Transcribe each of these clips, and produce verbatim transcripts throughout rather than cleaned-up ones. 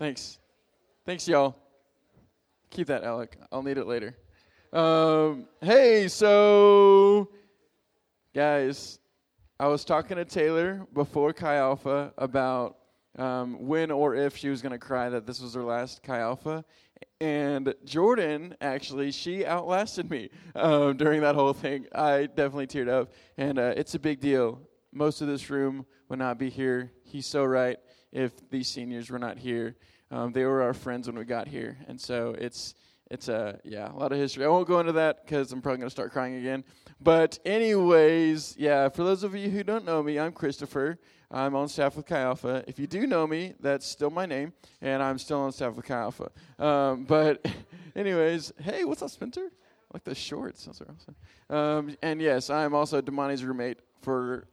Thanks. Thanks, y'all. Keep that, Alec. I'll need it later. Um, hey, so, guys, I was talking to Taylor before Chi Alpha about um, when or if she was going to cry that this was her last Chi Alpha. And Jordan, actually, she outlasted me um, during that whole thing. I definitely teared up, and uh, it's a big deal. Most of this room would not be here. He's so right if these seniors were not here. Um, they were our friends when we got here, and so it's, it's uh, yeah, a lot of history. I won't go into that because I'm probably going to start crying again. But anyways, yeah, for those of you who don't know me, I'm Christopher. I'm on staff with Chi Alpha. If you do know me, that's still my name, and I'm still on staff with Chi Alpha. Um, but anyways, hey, what's up, Spencer? I like the shorts. Those are awesome. Um, and yes, I'm also Damani's roommate for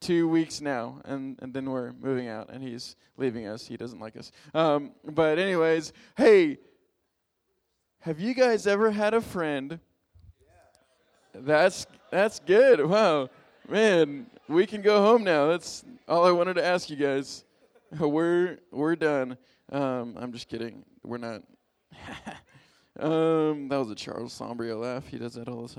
two weeks now, and, and then we're moving out, and he's leaving us. He doesn't like us. Um, but anyways, hey, have you guys ever had a friend? That's that's good. Wow. Man, we can go home now. That's all I wanted to ask you guys. We're we're done. Um, I'm just kidding. We're not. um, that was a Charles Sombrio laugh. He does that all the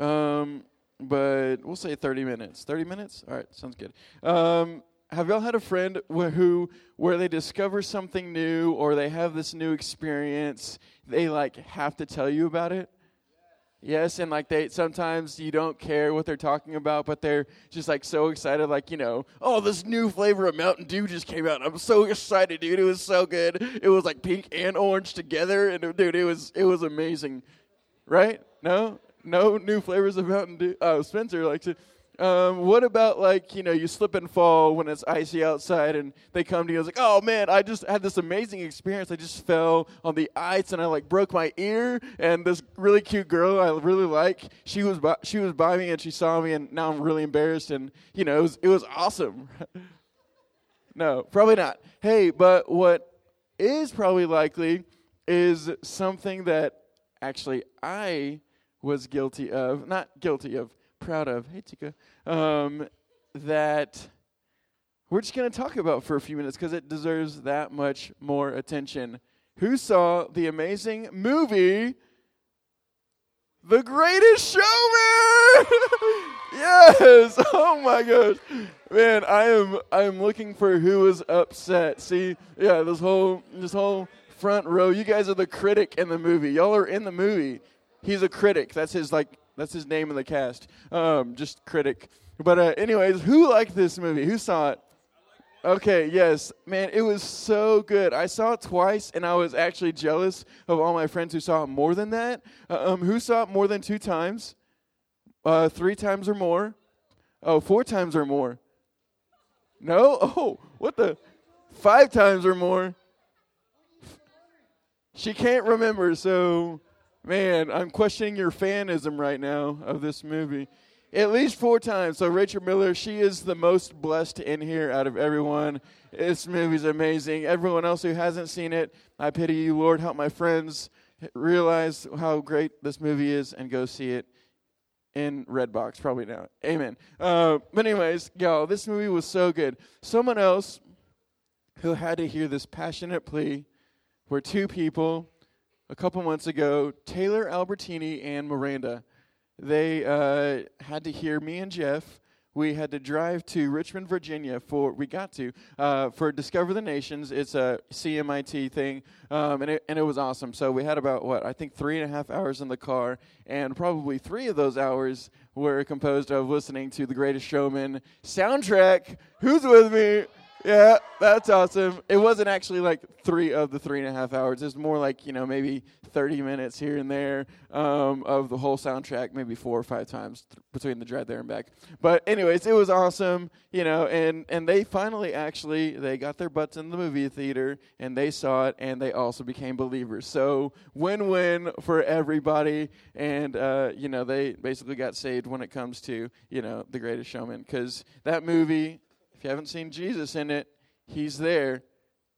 time. Um, but we'll say thirty minutes. thirty minutes? All right, sounds good. Um, have y'all had a friend wh- who where they discover something new or they have this new experience, they like have to tell you about it? Yes, and like they sometimes you don't care what they're talking about, but they're just like so excited, like, you know, oh, this new flavor of Mountain Dew just came out. I'm so excited, dude. It was so good. It was like pink and orange together, and dude, it was it was amazing. Right? No? No new flavors of Mountain Dew. Oh, Spencer likes it. Um, what about like, you know, you slip and fall when it's icy outside and they come to you and it's like, oh man, I just had this amazing experience. I just fell on the ice and I like broke my ear, and this really cute girl I really like, she was by, she was by me and she saw me, and now I'm really embarrassed, and you know, it was, it was awesome. No, probably not. Hey, but what is probably likely is something that actually I was guilty of, not guilty of, proud of, hey Tika, um, that we're just going to talk about for a few minutes because it deserves that much more attention. Who saw the amazing movie, The Greatest Showman? Yes! Oh my gosh. Man, I am I am looking for who is upset. See, yeah, this whole this whole front row, you guys are the critic in the movie. Y'all are in the movie. He's a critic. That's his, like, that's his name in the cast. Um, just critic. But uh, anyways, who liked this movie? Who saw it? Okay, yes. Man, it was so good. I saw it twice, and I was actually jealous of all my friends who saw it more than that. Um, who saw it more than two times? Uh, three times or more? Oh, four times or more? No? Oh, what the? Five times or more? She can't remember, so... Man, I'm questioning your fanism right now of this movie. At least four times. So Rachel Miller, she is the most blessed in here out of everyone. This movie's amazing. Everyone else who hasn't seen it, I pity you, Lord. Help my friends realize how great this movie is and go see it in Redbox, probably now. Amen. Uh, but anyways, y'all, this movie was so good. Someone else who had to hear this passionate plea were two people. A couple months ago, Taylor Albertini and Miranda, they uh, had to hear me and Jeff. We had to drive to Richmond, Virginia for, we got to, uh, for Discover the Nations. It's a C M I T thing, um, and, it, and it was awesome. So we had about, what, I think three and a half hours in the car, and probably three of those hours were composed of listening to The Greatest Showman soundtrack. Who's with me? Yeah, that's awesome. It wasn't actually like three of the three and a half hours. It's more like, you know, maybe thirty minutes here and there um, of the whole soundtrack, maybe four or five times th- between the drive there and back. But anyways, it was awesome, you know, and, and they finally actually, they got their butts in the movie theater, and they saw it, and they also became believers. So win-win for everybody, and, uh, you know, they basically got saved when it comes to, you know, The Greatest Showman, because that movie... If you haven't seen Jesus in it, he's there.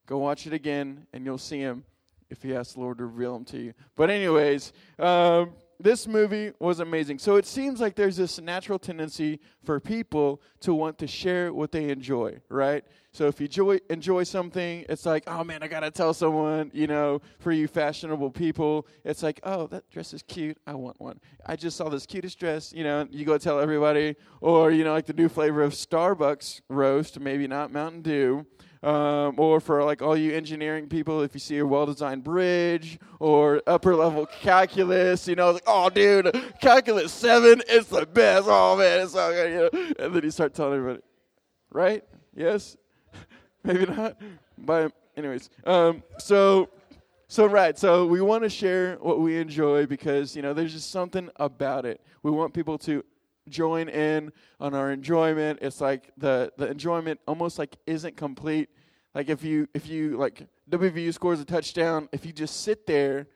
Go watch it again, and you'll see him if you ask the Lord to reveal him to you. But anyways, um, this movie was amazing. So it seems like there's this natural tendency for people to want to share what they enjoy, right? So if you enjoy, enjoy something, it's like, oh, man, I got to tell someone, you know, for you fashionable people. It's like, oh, that dress is cute. I want one. I just saw this cutest dress, you know, you go tell everybody. Or, you know, like the new flavor of Starbucks roast, maybe not Mountain Dew. Um, or for, like, all you engineering people, if you see a well-designed bridge or upper-level calculus, you know, like, oh, dude, calculus seven, it's the best. Oh, man, it's all good. You know? And then you start telling everybody, right? Yes? Maybe not? But anyways, um, so, so right, so we want to share what we enjoy because, you know, there's just something about it. We want people to join in on our enjoyment. It's like the, the enjoyment almost like isn't complete. Like if you if you like W V U scores a touchdown, if you just sit there,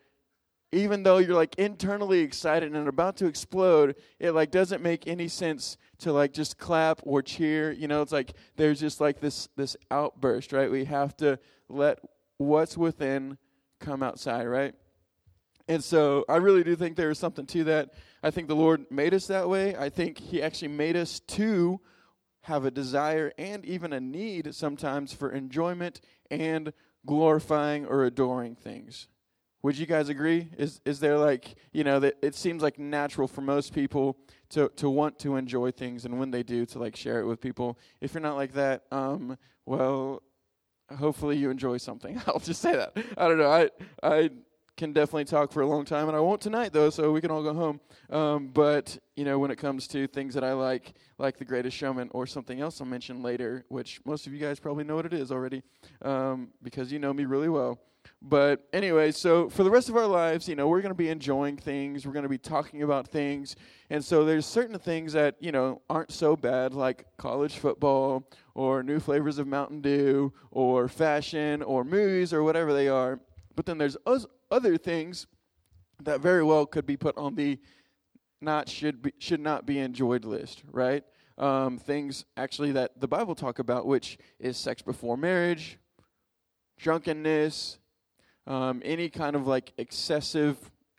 even though you're like internally excited and about to explode, it like doesn't make any sense to like just clap or cheer. You know, it's like there's just like this this outburst, right? We have to let what's within come outside, right? And so I really do think there is something to that. I think the Lord made us that way. I think he actually made us to have a desire and even a need sometimes for enjoyment and glorifying or adoring things. Would you guys agree? Is is there like, you know, that it seems like natural for most people to, to want to enjoy things, and when they do, to like share it with people. If you're not like that, um, well, hopefully you enjoy something. I'll just say that. I don't know. I I... can definitely talk for a long time, and I won't tonight, though, so we can all go home. Um, but, you know, when it comes to things that I like, like The Greatest Showman or something else I'll mention later, which most of you guys probably know what it is already, um, because you know me really well. But anyway, so for the rest of our lives, you know, we're going to be enjoying things. We're going to be talking about things. And so there's certain things that, you know, aren't so bad, like college football or new flavors of Mountain Dew or fashion or movies or whatever they are. But then there's us. Other things that very well could be put on the not should be, should not be enjoyed list, right? Um, things actually that the Bible talk about, which is sex before marriage, drunkenness, um, any kind of like excessive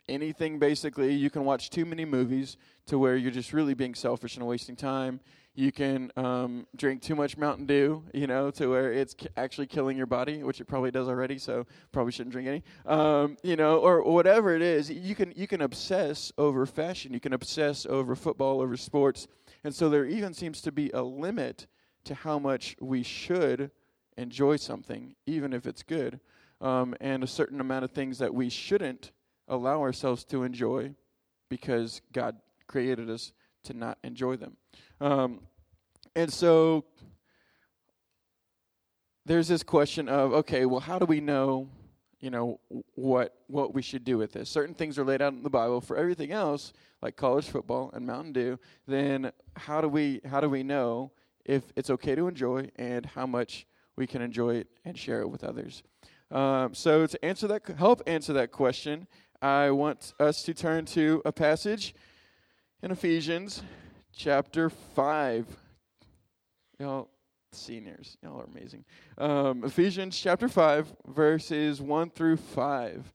anything. Basically, you can watch too many movies to where you're just really being selfish and wasting time. You can um, drink too much Mountain Dew, you know, to where it's ki- actually killing your body, which it probably does already, so probably shouldn't drink any, um, you know, or whatever it is. You can you can obsess over fashion. You can obsess over football, over sports. And so there even seems to be a limit to how much we should enjoy something, even if it's good, um, and a certain amount of things that we shouldn't allow ourselves to enjoy because God created us to not enjoy them. Um, and so there's this question of, okay, well, how do we know, you know, what what we should do with this? Certain things are laid out in the Bible. For everything else, like college football and Mountain Dew, then how do we how do we know if it's okay to enjoy and how much we can enjoy it and share it with others? Um, so to answer that, help answer that question, I want us to turn to a passage in Ephesians chapter five. Y'all seniors, y'all are amazing. Um, Ephesians chapter five, verses one through five.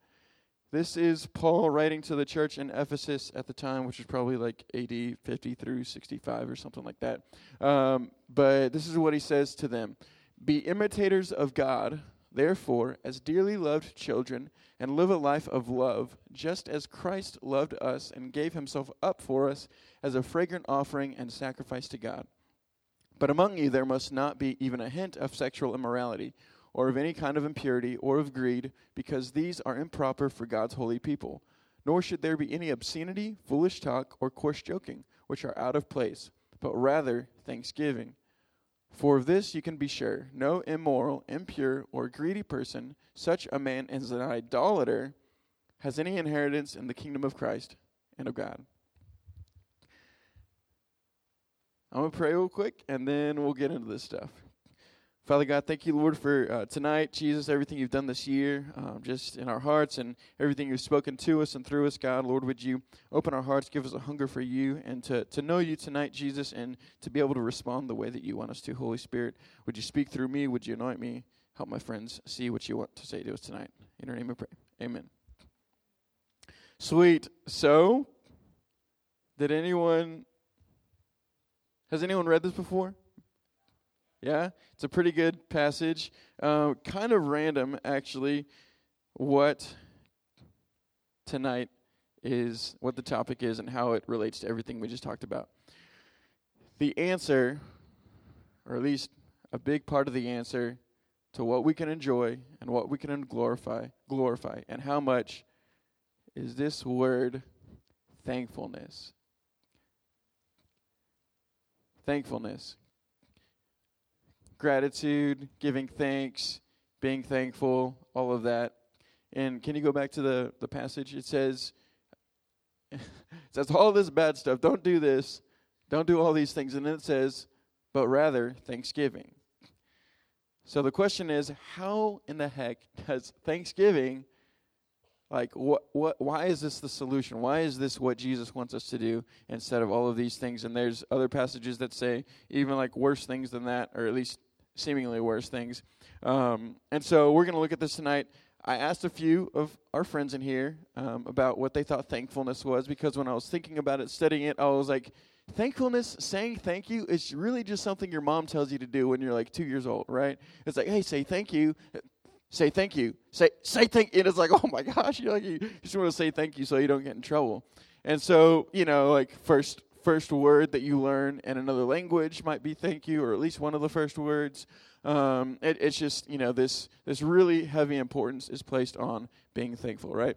This is Paul writing to the church in Ephesus at the time, which is probably like A D fifty through sixty-five or something like that. Um, but this is what he says to them. Be imitators of God, therefore, as dearly loved children, and live a life of love, just as Christ loved us and gave himself up for us as a fragrant offering and sacrifice to God. But among you there must not be even a hint of sexual immorality, or of any kind of impurity, or of greed, because these are improper for God's holy people. Nor should there be any obscenity, foolish talk, or coarse joking, which are out of place, but rather thanksgiving. For of this you can be sure, no immoral, impure, or greedy person, such a man as an idolater, has any inheritance in the kingdom of Christ and of God. I'm going to pray real quick, and then we'll get into this stuff. Father God, thank you, Lord, for uh, tonight, Jesus, everything you've done this year, um, just in our hearts and everything you've spoken to us and through us, God. Lord, would you open our hearts, give us a hunger for you, and to, to know you tonight, Jesus, and to be able to respond the way that you want us to. Holy Spirit, would you speak through me? Would you anoint me? Help my friends see what you want to say to us tonight. In your name I pray. Amen. Sweet. So, Did anyone, has anyone read this before? Yeah, it's a pretty good passage. Uh, kind of random, actually, what tonight is, what the topic is, and how it relates to everything we just talked about. The answer, or at least a big part of the answer to what we can enjoy and what we can glorify, glorify, and how much is this word thankfulness. Thankfulness. Gratitude, giving thanks, being thankful, all of that. And can you go back to the, the passage? It says, it says all this bad stuff. Don't do this. Don't do all these things. And then it says, but rather thanksgiving. So the question is, how in the heck does thanksgiving, like, what, what, why is this the solution? Why is this what Jesus wants us to do instead of all of these things? And there's other passages that say even, like, worse things than that, or at least seemingly worse things. Um, and so we're going to look at this tonight. I asked a few of our friends in here um, about what they thought thankfulness was, because when I was thinking about it, studying it, I was like, thankfulness, saying thank you, is really just something your mom tells you to do when you're like two years old, right? It's like, hey, say thank you, say thank you, say say thank you. And it's like, oh my gosh, you're like, you just want to say thank you so you don't get in trouble. And so, you know, like first first word that you learn in another language might be thank you, or at least one of the first words. Um, it, it's just, you know, this this really heavy importance is placed on being thankful, right?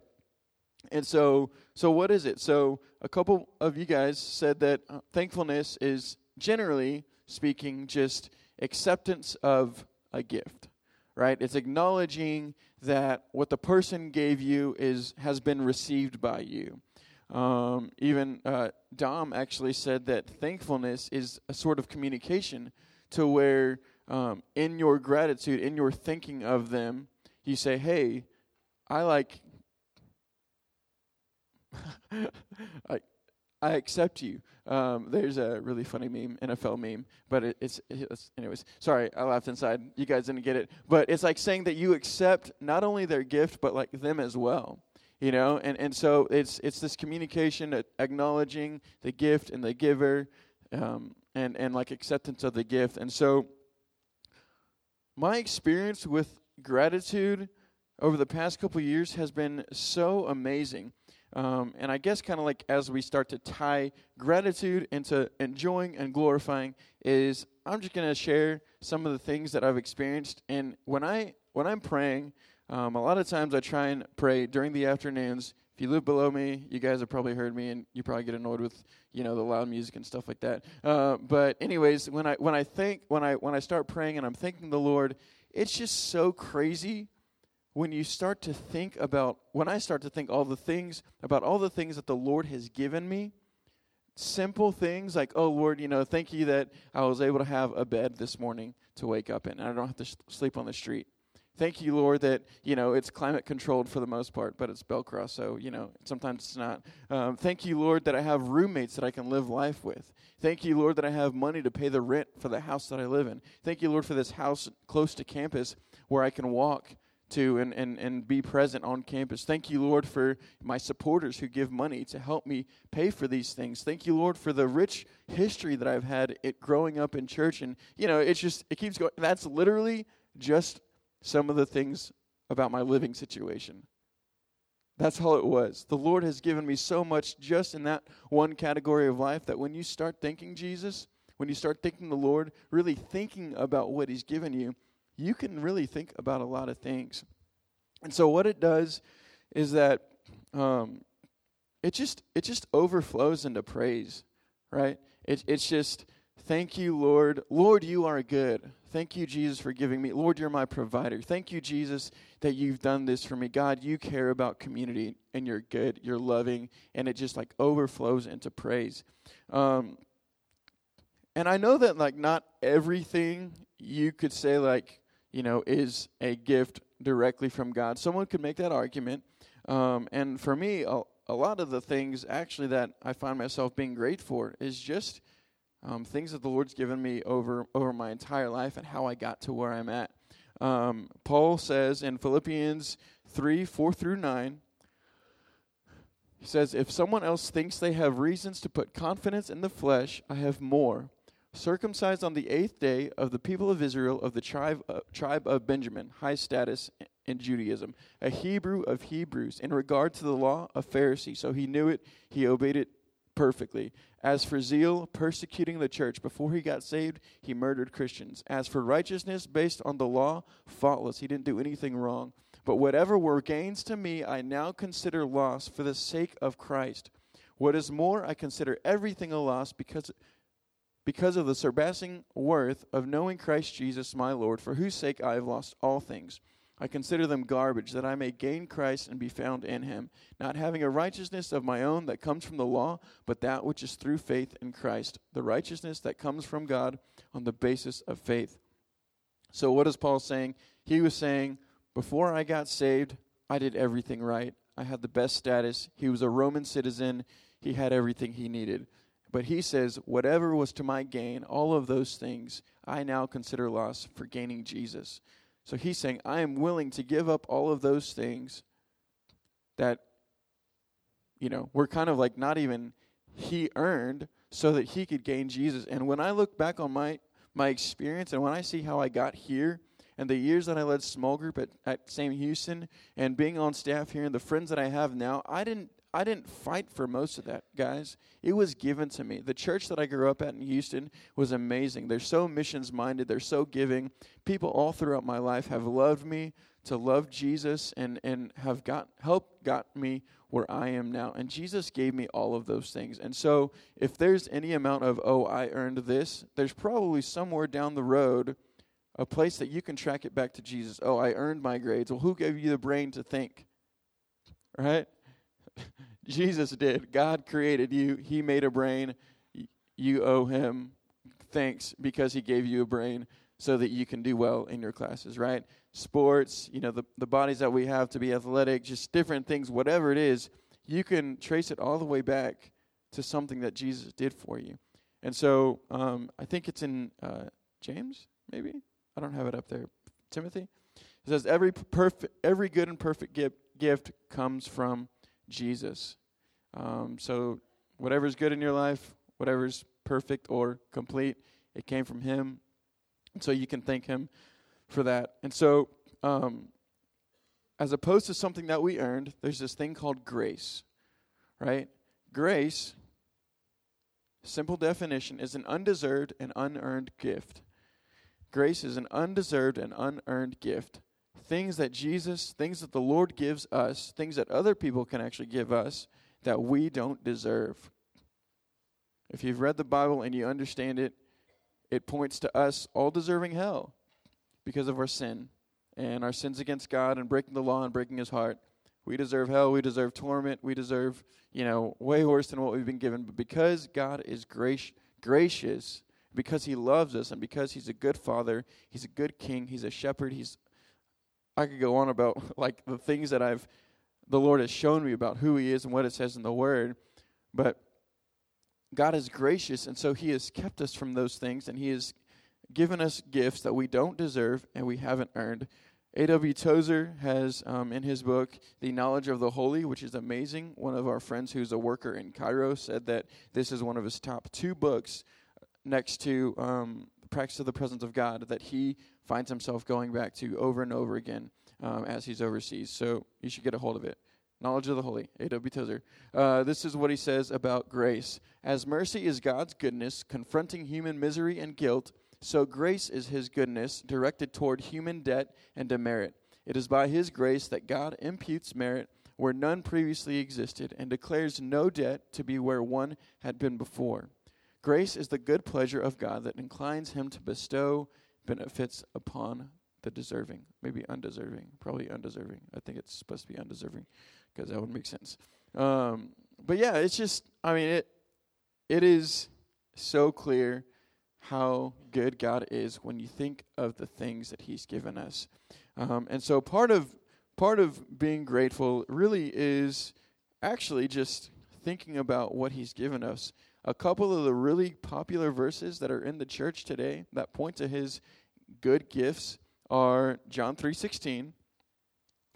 And so, so what is it? So a couple of you guys said that uh, thankfulness is, generally speaking, just acceptance of a gift, right? It's acknowledging that what the person gave you is has been received by you. Um, even uh, Dom actually said that thankfulness is a sort of communication to where um, in your gratitude, in your thinking of them, you say, hey, I like I, I accept you. Um, there's a really funny meme, N F L meme, but it, it's, it's, anyways, sorry, I laughed inside. You guys didn't get it. But it's like saying that you accept not only their gift, but like them as well, you know? And, and so it's, it's this communication, acknowledging the gift and the giver, um, and, and like acceptance of the gift. And so my experience with gratitude over the past couple of years has been so amazing. Um, and I guess kind of like as we start to tie gratitude into enjoying and glorifying is I'm just going to share some of the things that I've experienced. And when, I, when I'm praying, um, a lot of times I try and pray during the afternoons. If you live below me, you guys have probably heard me, and you probably get annoyed with, you know, the loud music and stuff like that. Uh, but anyways, when I when I think, when I when I start praying and I'm thanking the Lord, it's just so crazy. When you start to think about, when I start to think all the things, about all the things that the Lord has given me, simple things like, oh, Lord, you know, thank you that I was able to have a bed this morning to wake up in, and I don't have to sh- sleep on the street. Thank you, Lord, that, you know, it's climate controlled for the most part, but it's Belcross, so, you know, sometimes it's not. Um, thank you, Lord, that I have roommates that I can live life with. Thank you, Lord, that I have money to pay the rent for the house that I live in. Thank you, Lord, for this house close to campus where I can walk to and, and, and be present on campus. Thank you, Lord, for my supporters who give money to help me pay for these things. Thank you, Lord, for the rich history that I've had it growing up in church. And, you know, it's just, it keeps going. That's literally just some of the things about my living situation. That's all it was. The Lord has given me so much just in that one category of life that when you start thanking Jesus, when you start thanking the Lord, really thinking about what he's given you, you can really think about a lot of things. And so what it does is that um, it just it just overflows into praise, right? It, it's just, thank you, Lord. Lord, you are good. Thank you, Jesus, for giving me. Lord, you're my provider. Thank you, Jesus, that you've done this for me. God, you care about community, and you're good, you're loving, and it just like overflows into praise. Um, and I know that like not everything you could say like, you know, is a gift directly from God. Someone could make that argument. Um, and for me, a, a lot of the things actually that I find myself being grateful for is just um, things that the Lord's given me over, over my entire life and how I got to where I'm at. Um, Paul says in Philippians three, four through nine, He says, if someone else thinks they have reasons to put confidence in the flesh, I have more. Circumcised on the eighth day of the people of Israel of the tribe, uh, tribe of Benjamin, high status in Judaism, a Hebrew of Hebrews, in regard to the law, a Pharisee. So he knew it, he obeyed it perfectly. As for zeal, persecuting the church. Before he got saved, he murdered Christians. As for righteousness based on the law, faultless. He didn't do anything wrong. But whatever were gains to me, I now consider loss for the sake of Christ. What is more, I consider everything a loss because... because of the surpassing worth of knowing Christ Jesus my Lord, for whose sake I have lost all things. I consider them garbage, that I may gain Christ and be found in him, not having a righteousness of my own that comes from the law, but that which is through faith in Christ, the righteousness that comes from God on the basis of faith. So what is Paul saying? He was saying, before I got saved, I did everything right. I had the best status. He was a Roman citizen. He had everything he needed. But he says, whatever was to my gain, all of those things, I now consider loss for gaining Jesus. So he's saying, I am willing to give up all of those things that, you know, were kind of like not even he earned so that he could gain Jesus. And when I look back on my, my experience and when I see how I got here and the years that I led small group at, at Sam Houston and being on staff here and the friends that I have now, I didn't. I didn't fight for most of that, guys. It was given to me. The church that I grew up at in Houston was amazing. They're so missions-minded. They're so giving. People all throughout my life have loved me to love Jesus and, and have got helped got me where I am now. And Jesus gave me all of those things. And so if there's any amount of, oh, I earned this, there's probably somewhere down the road a place that you can track it back to Jesus. Oh, I earned my grades. Well, who gave you the brain to think? Right? Jesus did. God created you. He made a brain. You owe him thanks because he gave you a brain so that you can do well in your classes, right? Sports, you know, the, the bodies that we have to be athletic, just different things, whatever it is, you can trace it all the way back to something that Jesus did for you. And so um, I think it's in uh, James, maybe? I don't have it up there. Timothy? It says, every perfect, every good and perfect gift, gift comes from Jesus. Um, so whatever's good in your life, whatever's perfect or complete, it came from him. So you can thank him for that. And so um, as opposed to something that we earned, there's this thing called grace, right? Grace, simple definition, is an undeserved and unearned gift. Grace is an undeserved and unearned gift. Things that Jesus, things that the Lord gives us, things that other people can actually give us that we don't deserve. If you've read the Bible and you understand it, it points to us all deserving hell because of our sin and our sins against God and breaking the law and breaking his heart. We deserve hell. We deserve torment. We deserve, you know, way worse than what we've been given. But because God is grac- gracious, because he loves us and because he's a good father, he's a good king, he's a shepherd, he's I could go on about like the things that I've, the Lord has shown me about who he is and what it says in the word, but God is gracious, and so he has kept us from those things, and he has given us gifts that we don't deserve and we haven't earned. A W Tozer has um, in his book, The Knowledge of the Holy, which is amazing. One of our friends who's a worker in Cairo said that this is one of his top two books next to um, Practice of the Presence of God that he finds himself going back to over and over again um, as he's overseas. So you should get a hold of it. Knowledge of the Holy, A W Tozer. Uh, this is what he says about grace. As mercy is God's goodness, confronting human misery and guilt, so grace is his goodness, directed toward human debt and demerit. It is by his grace that God imputes merit where none previously existed and declares no debt to be where one had been before. Grace is the good pleasure of God that inclines him to bestow benefits upon the deserving. Maybe undeserving. Probably undeserving. I think it's supposed to be undeserving because that would make sense. Um, but yeah, it's just, I mean, it it is so clear how good God is when you think of the things that he's given us. Um, and so part of part of being grateful really is actually just thinking about what he's given us. A couple of the really popular verses that are in the church today that point to his good gifts are John three sixteen,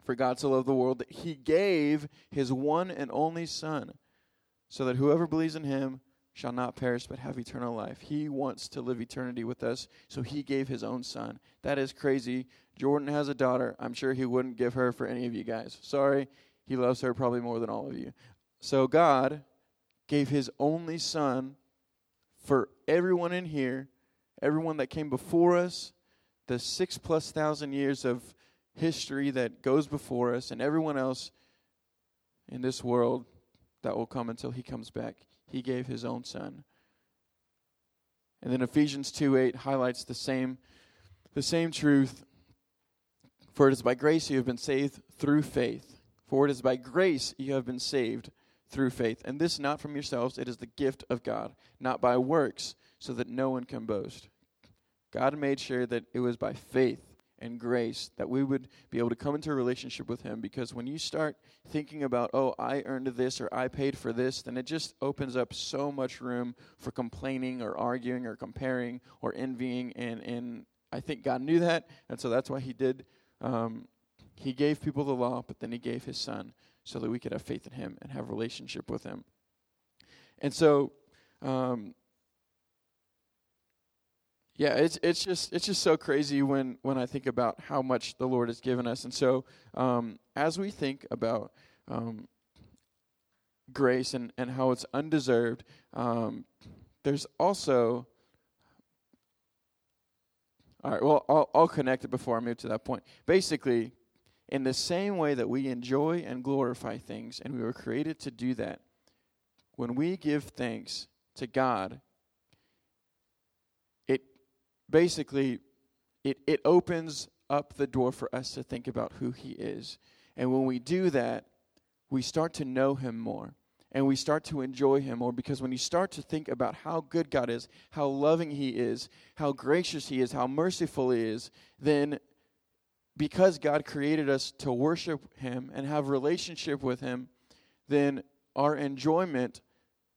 For God so loved the world that he gave his one and only Son, so that whoever believes in him shall not perish but have eternal life. He wants to live eternity with us, so he gave his own Son. That is crazy. Jordan has a daughter. I'm sure he wouldn't give her for any of you guys. Sorry, he loves her probably more than all of you. So God gave his only Son for everyone in here, everyone that came before us, the six plus thousand years of history that goes before us, and everyone else in this world that will come until he comes back. He gave his own Son. And then Ephesians two eight highlights the same, the same truth. For it is by grace you have been saved through faith. For it is by grace you have been saved through faith. And this not from yourselves, it is the gift of God, not by works, so that no one can boast. God made sure that it was by faith and grace that we would be able to come into a relationship with him, because when you start thinking about, oh, I earned this or I paid for this, then it just opens up so much room for complaining or arguing or comparing or envying, and, and I think God knew that, and so that's why he did. Um, he gave people the law, but then he gave his Son so that we could have faith in him and have a relationship with him. And so... Um, Yeah, it's it's just it's just so crazy when, when I think about how much the Lord has given us. And so um, as we think about um, grace and, and how it's undeserved, um, there's also, all right, well, I'll, I'll connect it before I move to that point. Basically, in the same way that we enjoy and glorify things, and we were created to do that, when we give thanks to God, Basically, it, it opens up the door for us to think about who he is. And when we do that, we start to know him more. And we start to enjoy him more. Because when you start to think about how good God is, how loving he is, how gracious he is, how merciful he is, then because God created us to worship him and have relationship with him, then our enjoyment,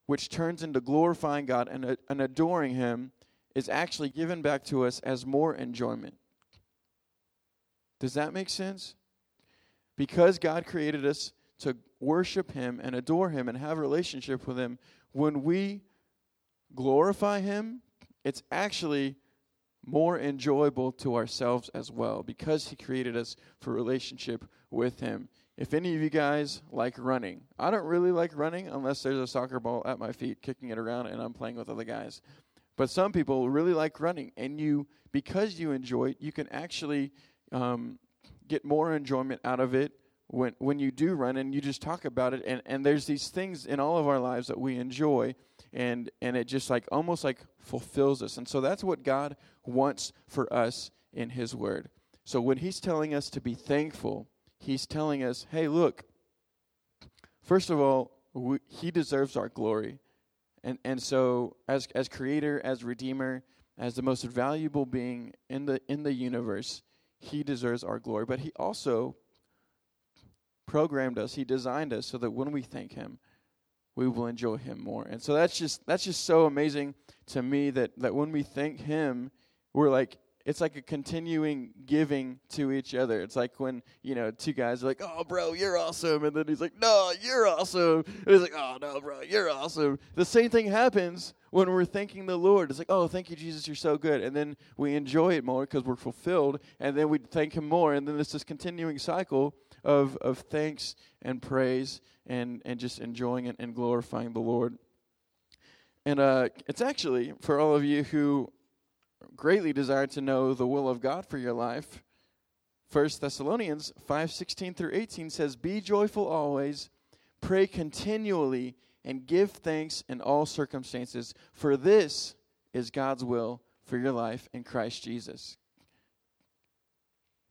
which turns into glorifying God and, uh, and adoring him, is actually given back to us as more enjoyment. Does that make sense? Because God created us to worship him and adore him and have a relationship with him, when we glorify him, it's actually more enjoyable to ourselves as well, because he created us for relationship with him. If any of you guys like running, I don't really like running unless there's a soccer ball at my feet kicking it around and I'm playing with other guys. But some people really like running, and you, because you enjoy it, you can actually um, get more enjoyment out of it when when you do run, and you just talk about it. And, and there's these things in all of our lives that we enjoy, and and it just like almost like fulfills us. And so that's what God wants for us in his word. So when he's telling us to be thankful, he's telling us, hey, look, first of all, we, he deserves our glory. And and so as as creator, as redeemer, as the most valuable being in the in the universe, he deserves our glory. But he also programmed us, he designed us so that when we thank him, we will enjoy him more. And so that's just that's just so amazing to me that, that when we thank him, we're like, it's like a continuing giving to each other. It's like when, you know, two guys are like, oh, bro, you're awesome. And then he's like, no, you're awesome. And he's like, oh, no, bro, you're awesome. The same thing happens when we're thanking the Lord. It's like, oh, thank you, Jesus, you're so good. And then we enjoy it more because we're fulfilled. And then we thank him more. And then it's this continuing cycle of of thanks and praise and, and just enjoying it and glorifying the Lord. And uh, it's actually, for all of you who greatly desire to know the will of God for your life, First Thessalonians five sixteen through eighteen says, be joyful always, pray continually, and give thanks in all circumstances, for this is God's will for your life in Christ Jesus.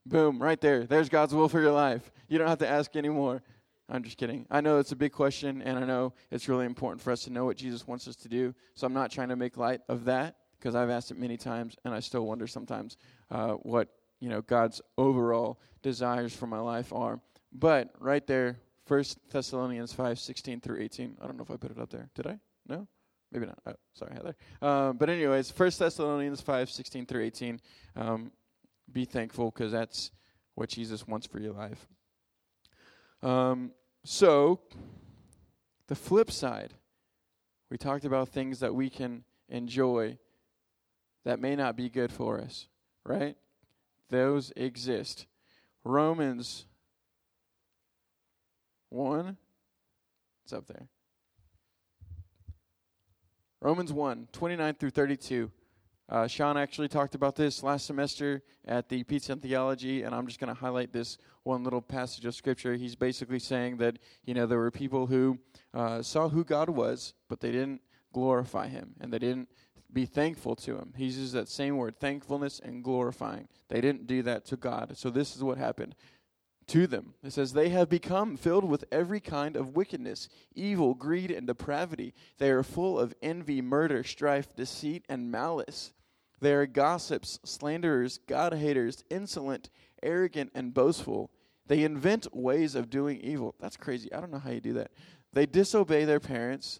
Boom, right there. There's God's will for your life. You don't have to ask anymore. I'm just kidding. I know it's a big question, and I know it's really important for us to know what Jesus wants us to do, so I'm not trying to make light of that, because I've asked it many times, and I still wonder sometimes uh, what, you know, God's overall desires for my life are. But right there, First Thessalonians five sixteen through eighteen. I don't know if I put it up there. Did I? No? Maybe not. Oh, sorry, Heather. Um, but anyways, First Thessalonians five sixteen through eighteen. Um, be thankful, because that's what Jesus wants for your life. Um, so, the flip side, we talked about things that we can enjoy that may not be good for us, right? Those exist. Romans one, it's up there. Romans one, twenty-nine through thirty-two. Uh, Sean actually talked about this last semester at the Pizza and Theology, and I'm just going to highlight this one little passage of Scripture. He's basically saying that, you know, there were people who uh, saw who God was, but they didn't glorify Him, and they didn't be thankful to Him. He uses that same word, thankfulness and glorifying. They didn't do that to God. So this is what happened to them. It says, they have become filled with every kind of wickedness, evil, greed, and depravity. They are full of envy, murder, strife, deceit, and malice. They are gossips, slanderers, God-haters, insolent, arrogant, and boastful. They invent ways of doing evil. That's crazy. I don't know how you do that. They disobey their parents.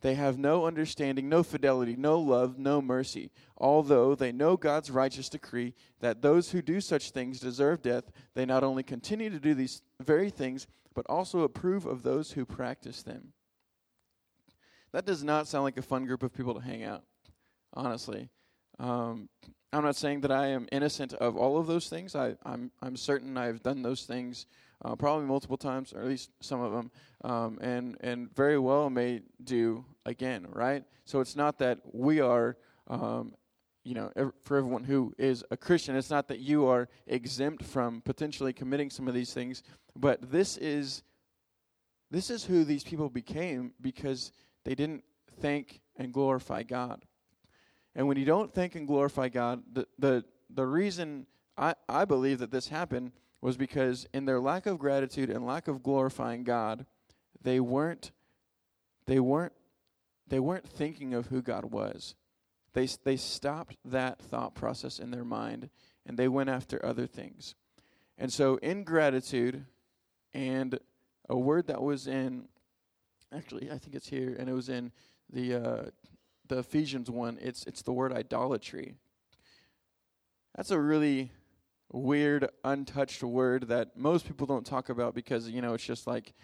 They have no understanding, no fidelity, no love, no mercy. Although they know God's righteous decree that those who do such things deserve death, they not only continue to do these very things, but also approve of those who practice them. That does not sound like a fun group of people to hang out, honestly. Um, I'm not saying that I am innocent of all of those things. I, I'm, I'm certain I've done those things Uh, probably multiple times, or at least some of them, um, and and very well may do again, right? So it's not that we are, um, you know, ev- for everyone who is a Christian, it's not that you are exempt from potentially committing some of these things, but this is, this is who these people became because they didn't thank and glorify God. And when you don't thank and glorify God, the the, the reason I, I believe that this happened was because in their lack of gratitude and lack of glorifying God, they weren't, they weren't, they weren't thinking of who God was. They they stopped that thought process in their mind, and they went after other things. And so, ingratitude, and a word that was in, actually, I think it's here, and it was in the uh, the Ephesians one. It's it's the word idolatry. That's a really weird, untouched word that most people don't talk about because, you know, it's just like,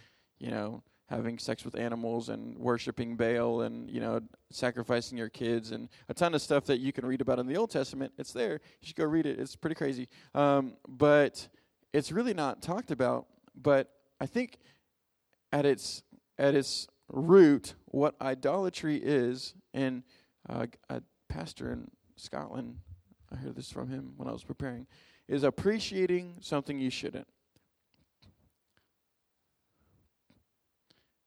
you know, having sex with animals and worshiping Baal and, you know, sacrificing your kids and a ton of stuff that you can read about in the Old Testament. It's there. You should go read it. It's pretty crazy. Um, but it's really not talked about. But I think at its at its root, what idolatry is, and uh, a pastor in Scotland, I heard this from him when I was preparing, is appreciating something you shouldn't.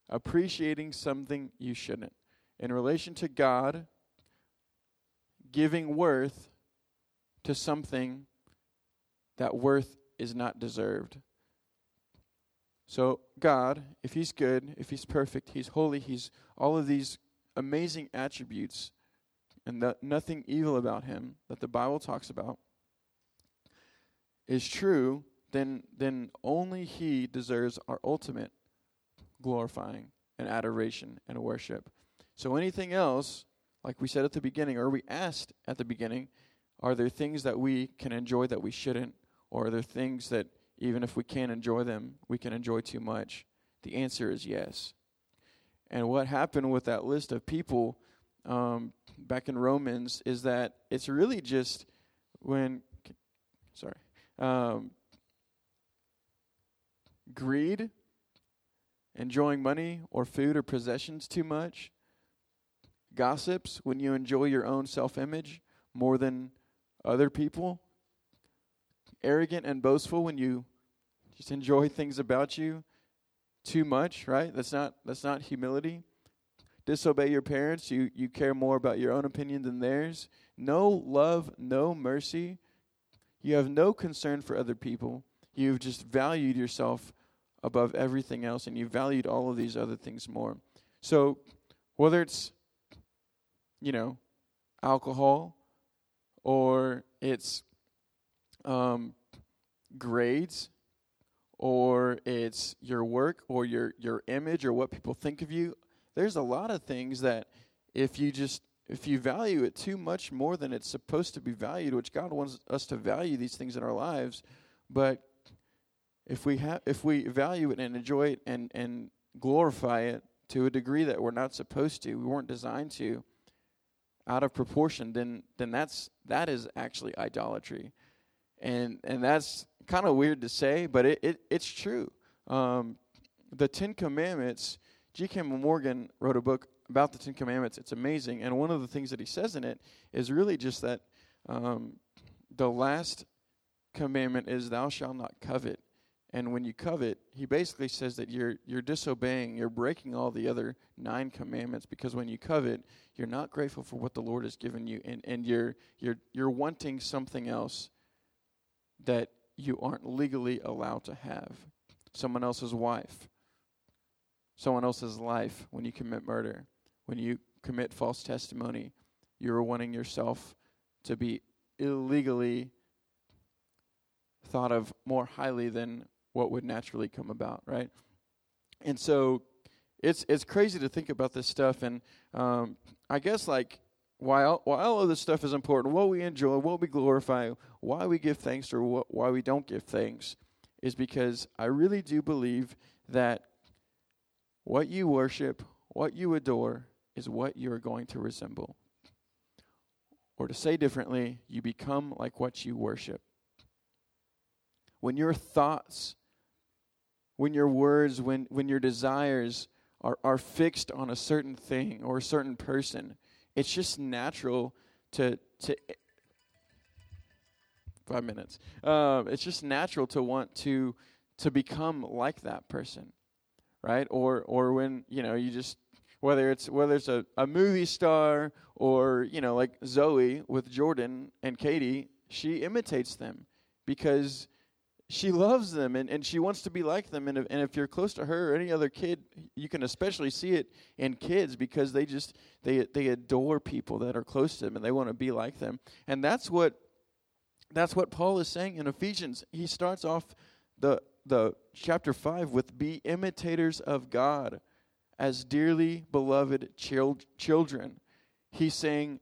Appreciating something you shouldn't. In relation to God, giving worth to something that worth is not deserved. So God, if He's good, if He's perfect, He's holy, He's all of these amazing attributes and that nothing evil about Him that the Bible talks about is true, then then only He deserves our ultimate glorifying and adoration and worship. So anything else, like we said at the beginning, or we asked at the beginning, are there things that we can enjoy that we shouldn't, or are there things that even if we can't enjoy them, we can enjoy too much? The answer is yes. And what happened with that list of people um, back in Romans is that it's really just when, sorry, Um, greed, enjoying money or food or possessions too much. Gossips, when you enjoy your own self-image more than other people. Arrogant and boastful, when you just enjoy things about you too much, right? That's not that's not humility. Disobey your parents. You you care more about your own opinion than theirs. No love, no mercy. You have no concern for other people. You've just valued yourself above everything else, and you valued all of these other things more. So whether it's, you know, alcohol, or it's um, grades, or it's your work, or your, your image, or what people think of you, there's a lot of things that if you just If you value it too much more than it's supposed to be valued, which God wants us to value these things in our lives, but if we have, if we value it and enjoy it and, and glorify it to a degree that we're not supposed to, we weren't designed to, out of proportion, then then that's that is actually idolatry, and and that's kind of weird to say, but it, it it's true. Um, the Ten Commandments. G. Campbell Morgan wrote a book about the Ten Commandments. It's amazing, and one of the things that he says in it is really just that um, the last commandment is "Thou shalt not covet," and when you covet, he basically says that you're you're disobeying, you're breaking all the other nine commandments, because when you covet, you're not grateful for what the Lord has given you, and, and you're you're you're wanting something else that you aren't legally allowed to have. Someone else's wife, someone else's life. When you commit murder, when you commit false testimony, you're wanting yourself to be illegally thought of more highly than what would naturally come about, right? And so it's it's crazy to think about this stuff. And um, I guess, like, while while all of this stuff is important, what we enjoy, what we glorify, why we give thanks or what, why we don't give thanks, is because I really do believe that what you worship, what you adore, is what you're going to resemble. Or to say differently, you become like what you worship. When your thoughts, when your words, when, when your desires are, are fixed on a certain thing or a certain person, it's just natural to... to Five minutes. Uh, it's just natural to want to to become like that person, right? Or or when you know you just whether it's whether it's a, a movie star or you know like Zoe with Jordan and Katie, she imitates them because she loves them and, and she wants to be like them. And if, and if you're close to her or any other kid, you can especially see it in kids because they just they they adore people that are close to them and they want to be like them. And that's what. That's what Paul is saying in Ephesians. He starts off the the chapter five with be imitators of God as dearly beloved chil- children. He's saying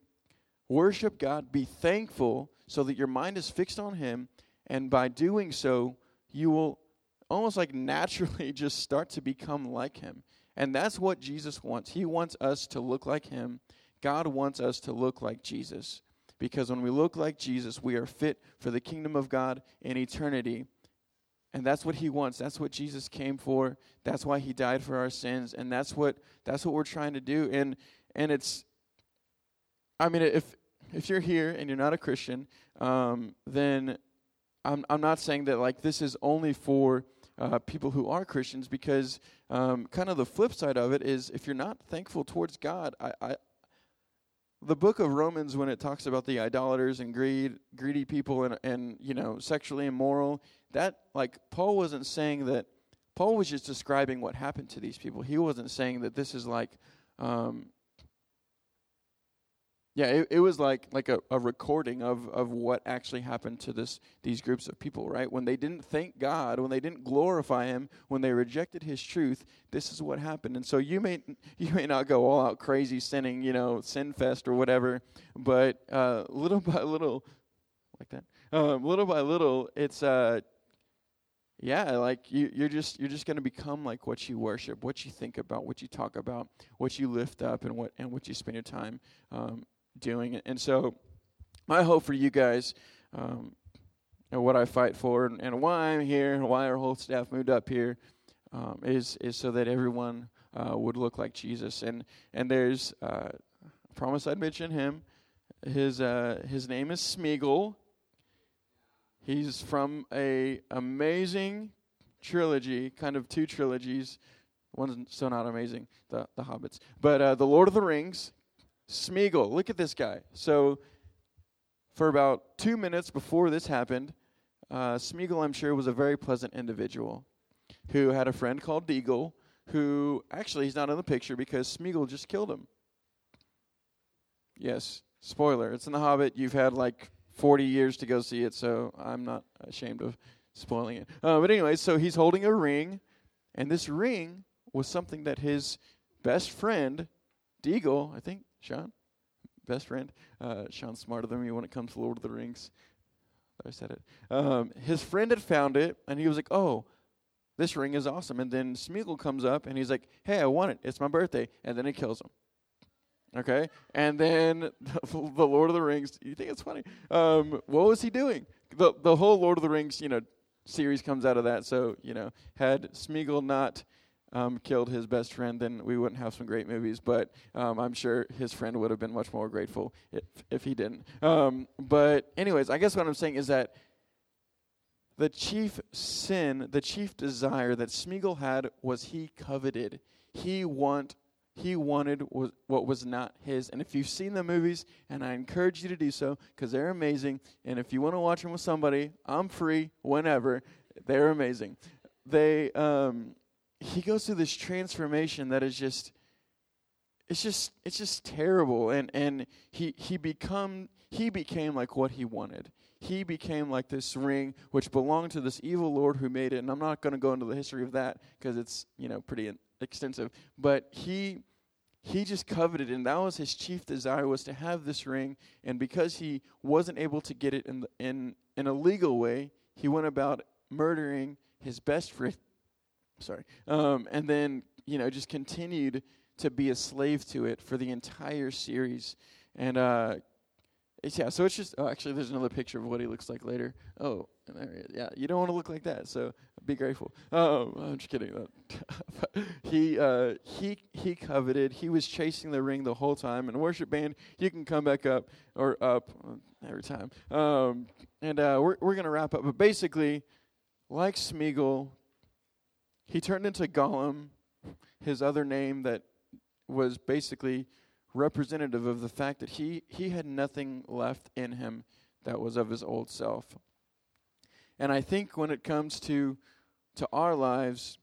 worship God, be thankful so that your mind is fixed on him, and by doing so you will almost like naturally just start to become like him. And that's what Jesus wants. He wants us to look like him. God wants us to look like Jesus. Because when we look like Jesus, we are fit for the kingdom of God in eternity. And that's what he wants. That's what Jesus came for. That's why he died for our sins. And that's what that's what we're trying to do. And and it's, I mean, if if you're here and you're not a Christian, um, then I'm I'm not saying that like this is only for uh, people who are Christians, because um, kind of the flip side of it is if you're not thankful towards God, I. I The book of Romans, when it talks about the idolaters and greed, greedy people and, and, you know, sexually immoral, that, like, Paul wasn't saying that. Paul was just describing what happened to these people. He wasn't saying that this is like, um, yeah, it, it was like like a, a recording of, of what actually happened to this these groups of people, right? When they didn't thank God, when they didn't glorify him, when they rejected his truth, this is what happened. And so you may you may not go all out crazy sinning, you know, sin fest or whatever, but uh, little by little, like that, um, little by little, it's uh, yeah, like you you're just you're just gonna become like what you worship, what you think about, what you talk about, what you lift up, and what and what you spend your time. Um, doing it. And so my hope for you guys um, and what I fight for and, and why I'm here and why our whole staff moved up here um, is is so that everyone uh, would look like Jesus. And and there's uh, I promise I'd mention him. His uh, his name is Smeagol. He's from a amazing trilogy, kind of two trilogies. One's so not amazing, the, the Hobbits. But uh, the Lord of the Rings. Smeagol, look at this guy. So, for about two minutes before this happened, uh, Smeagol, I'm sure, was a very pleasant individual who had a friend called Deagle, who actually he's not in the picture because Smeagol just killed him. Yes, spoiler. It's in The Hobbit. You've had like forty years to go see it, so I'm not ashamed of spoiling it. Uh, but anyway, so he's holding a ring, and this ring was something that his best friend, Deagle, I think, Sean, best friend. Uh, Sean's smarter than me when it comes to Lord of the Rings. I said it. Um, his friend had found it, and he was like, oh, This ring is awesome. And then Smeagol comes up and he's like, hey, I want it. It's my birthday. And then he kills him. Okay? And then the Lord of the Rings, you think it's funny. Um, what was he doing? The the whole Lord of the Rings, you know, series comes out of that. So, you know, had Smeagol not um, killed his best friend, then we wouldn't have some great movies. But um, I'm sure his friend would have been much more grateful if, if he didn't. Um, but anyways, I guess what I'm saying is that the chief sin, the chief desire that Smeagol had was he coveted. He want, he wanted was, what was not his. And if you've seen the movies, and I encourage you to do so because they're amazing, and if you want to watch them with somebody, I'm free whenever. They're amazing. They um, he goes through this transformation that is just it's just it's just terrible, and and he he become he became like what he wanted. He became like this ring, which belonged to this evil lord who made it. And I'm not going to go into the history of that because it's, you know, pretty in- extensive. But he he just coveted, and that was his chief desire, was to have this ring. And because he wasn't able to get it in the, in in a legal way, he went about murdering his best friend. Sorry, um, and then you know just continued to be a slave to it for the entire series, and. uh Yeah, so it's just, oh, actually, there's another picture of what he looks like later. Oh, there he is. Yeah, you don't want to look like that, so be grateful. Um, I'm just kidding. he, uh, he, he coveted. He was chasing the ring the whole time. And worship band, you can come back up, or up every time. Um, and uh, we're we're going to wrap up. But basically, like Smeagol, he turned into Gollum, his other name that was basically representative of the fact that he he had nothing left in him that was of his old self. And I think when it comes to to our lives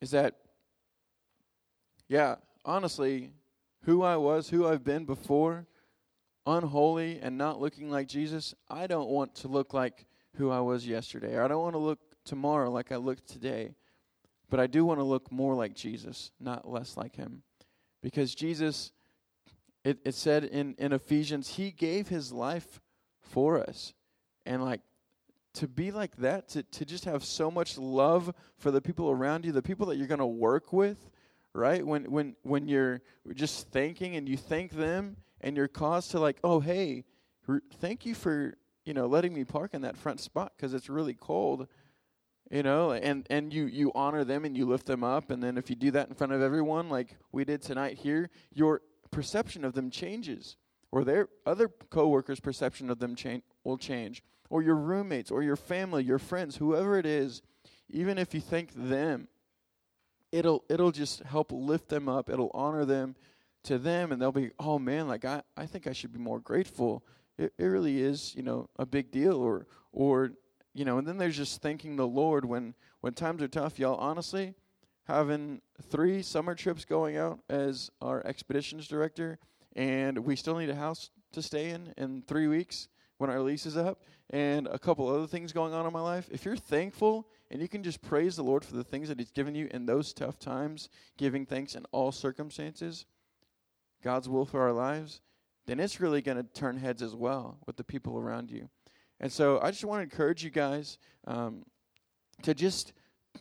is that, yeah, honestly, who I was, who I've been before, unholy and not looking like Jesus, I don't want to look like who I was yesterday, or I don't want to look tomorrow like I look today, but I do want to look more like Jesus, not less like him. Because Jesus, It, it said in, in Ephesians, he gave his life for us. And, like, to be like that, to, to just have so much love for the people around you, the people that you're going to work with, right? When when when you're just thanking and you thank them and you're caused to, like, oh, hey, r- thank you for, you know, letting me park in that front spot because it's really cold, you know, and, and you, you honor them and you lift them up. And then if you do that in front of everyone like we did tonight here, you're perception of them changes, or their other coworkers' perception of them change will change, or your roommates, or your family, your friends, whoever it is. Even if you thank them, it'll it'll just help lift them up. It'll honor them to them, and they'll be, oh man, like I, I think I should be more grateful. It it really is, you know, a big deal, or or you know. And then there's just thanking the Lord when when times are tough, y'all. Honestly, having three summer trips going out as our expeditions director, and we still need a house to stay in in three weeks when our lease is up, and a couple other things going on in my life. If you're thankful and you can just praise the Lord for the things that he's given you in those tough times, giving thanks in all circumstances, God's will for our lives, then it's really going to turn heads as well with the people around you. And so I just want to encourage you guys um, to just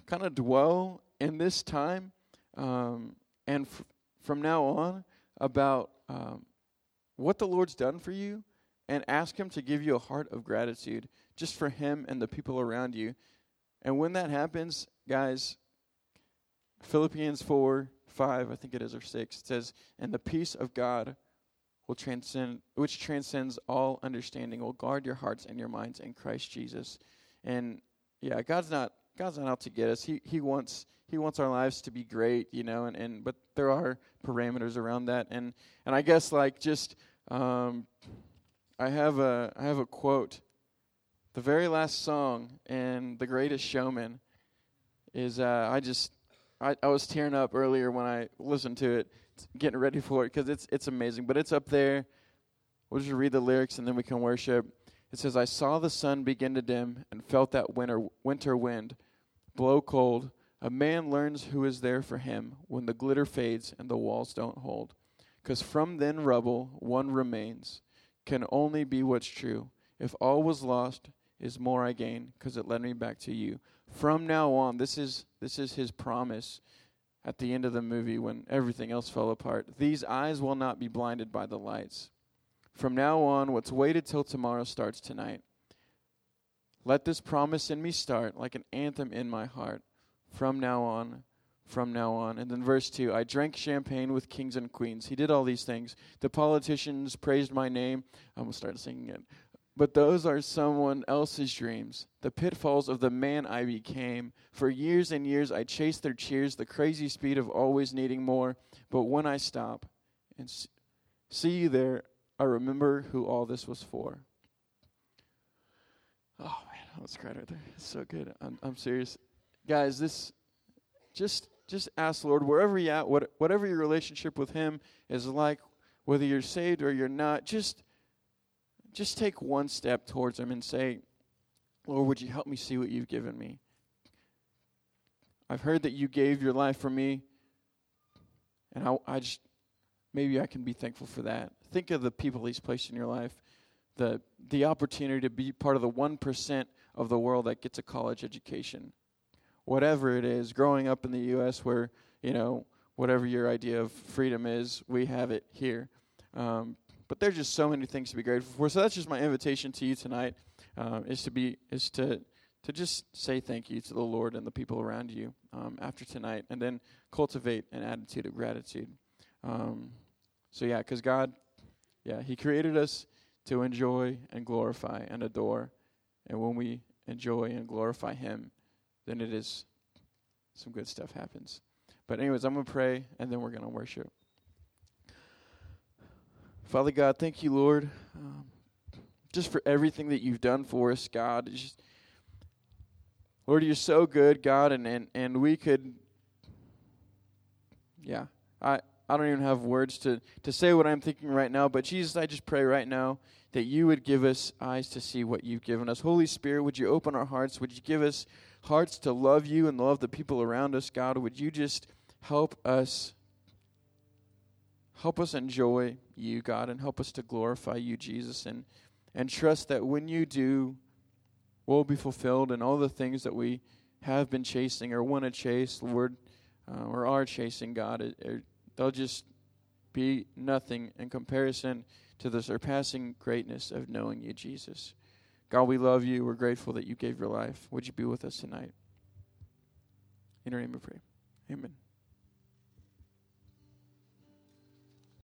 kind of dwell in this time um, and f- from now on about um, what the Lord's done for you, and ask him to give you a heart of gratitude just for him and the people around you. And when that happens, guys, Philippians four, five, I think it is, or six, it says, and the peace of God will transcend, which transcends all understanding, will guard your hearts and your minds in Christ Jesus. And yeah, God's not God's not out to get us. He he wants he wants our lives to be great, you know, and, and but there are parameters around that. And and I guess like just um, I have a I have a quote. The very last song in The Greatest Showman is uh, I just I, I was tearing up earlier when I listened to it, getting ready for it because it's it's amazing. But it's up there. We'll just read the lyrics and then we can worship. It says, I saw the sun begin to dim and felt that winter winter wind blow cold. A man learns who is there for him when the glitter fades and the walls don't hold. 'Cause from then rubble one remains, can only be what's true. If all was lost, is more I gain, because it led me back to you. From now on, this is this is his promise at the end of the movie when everything else fell apart. These eyes will not be blinded by the lights. From now on, what's waited till tomorrow starts tonight. Let this promise in me start like an anthem in my heart. From now on, from now on. And then verse two, I drank champagne with kings and queens. He did all these things. The politicians praised my name. I'm going to start singing it. But those are someone else's dreams, the pitfalls of the man I became. For years and years I chased their cheers, the crazy speed of always needing more. But when I stop and see you there, I remember who all this was for. Oh, man, I was crying right there. It's so good. I'm, I'm serious. Guys, this, just just ask Lord, wherever you're at, what, whatever your relationship with him is like, whether you're saved or you're not, just... Just take one step towards him and say, Lord, would you help me see what you've given me? I've heard that you gave your life for me, and I, I just, maybe I can be thankful for that. Think of the people he's placed in your life, the the opportunity to be part of the one percent of the world that gets a college education. Whatever it is, growing up in the U S where, you know, whatever your idea of freedom is, we have it here. Um But there's just so many things to be grateful for. So that's just my invitation to you tonight, um, is to be is to to just say thank you to the Lord and the people around you um, after tonight, and then cultivate an attitude of gratitude. Um, so yeah, because God, yeah, He created us to enjoy and glorify and adore, and when we enjoy and glorify Him, then it is some good stuff happens. But anyways, I'm gonna pray, and then we're gonna worship. Father God, thank you, Lord, um, just for everything that you've done for us, God. It's just, Lord, you're so good, God, and, and, and we could, yeah, I, I don't even have words to, to say what I'm thinking right now, but Jesus, I just pray right now that you would give us eyes to see what you've given us. Holy Spirit, would you open our hearts? Would you give us hearts to love you and love the people around us, God? Would you just help us Help us enjoy you, God, and help us to glorify you, Jesus, and and trust that when you do, we'll be fulfilled in all the things that we have been chasing or want to chase, Lord, uh, or are chasing, God. It, it, they'll just be nothing in comparison to the surpassing greatness of knowing you, Jesus. God, we love you. We're grateful that you gave your life. Would you be with us tonight? In your name we pray. Amen.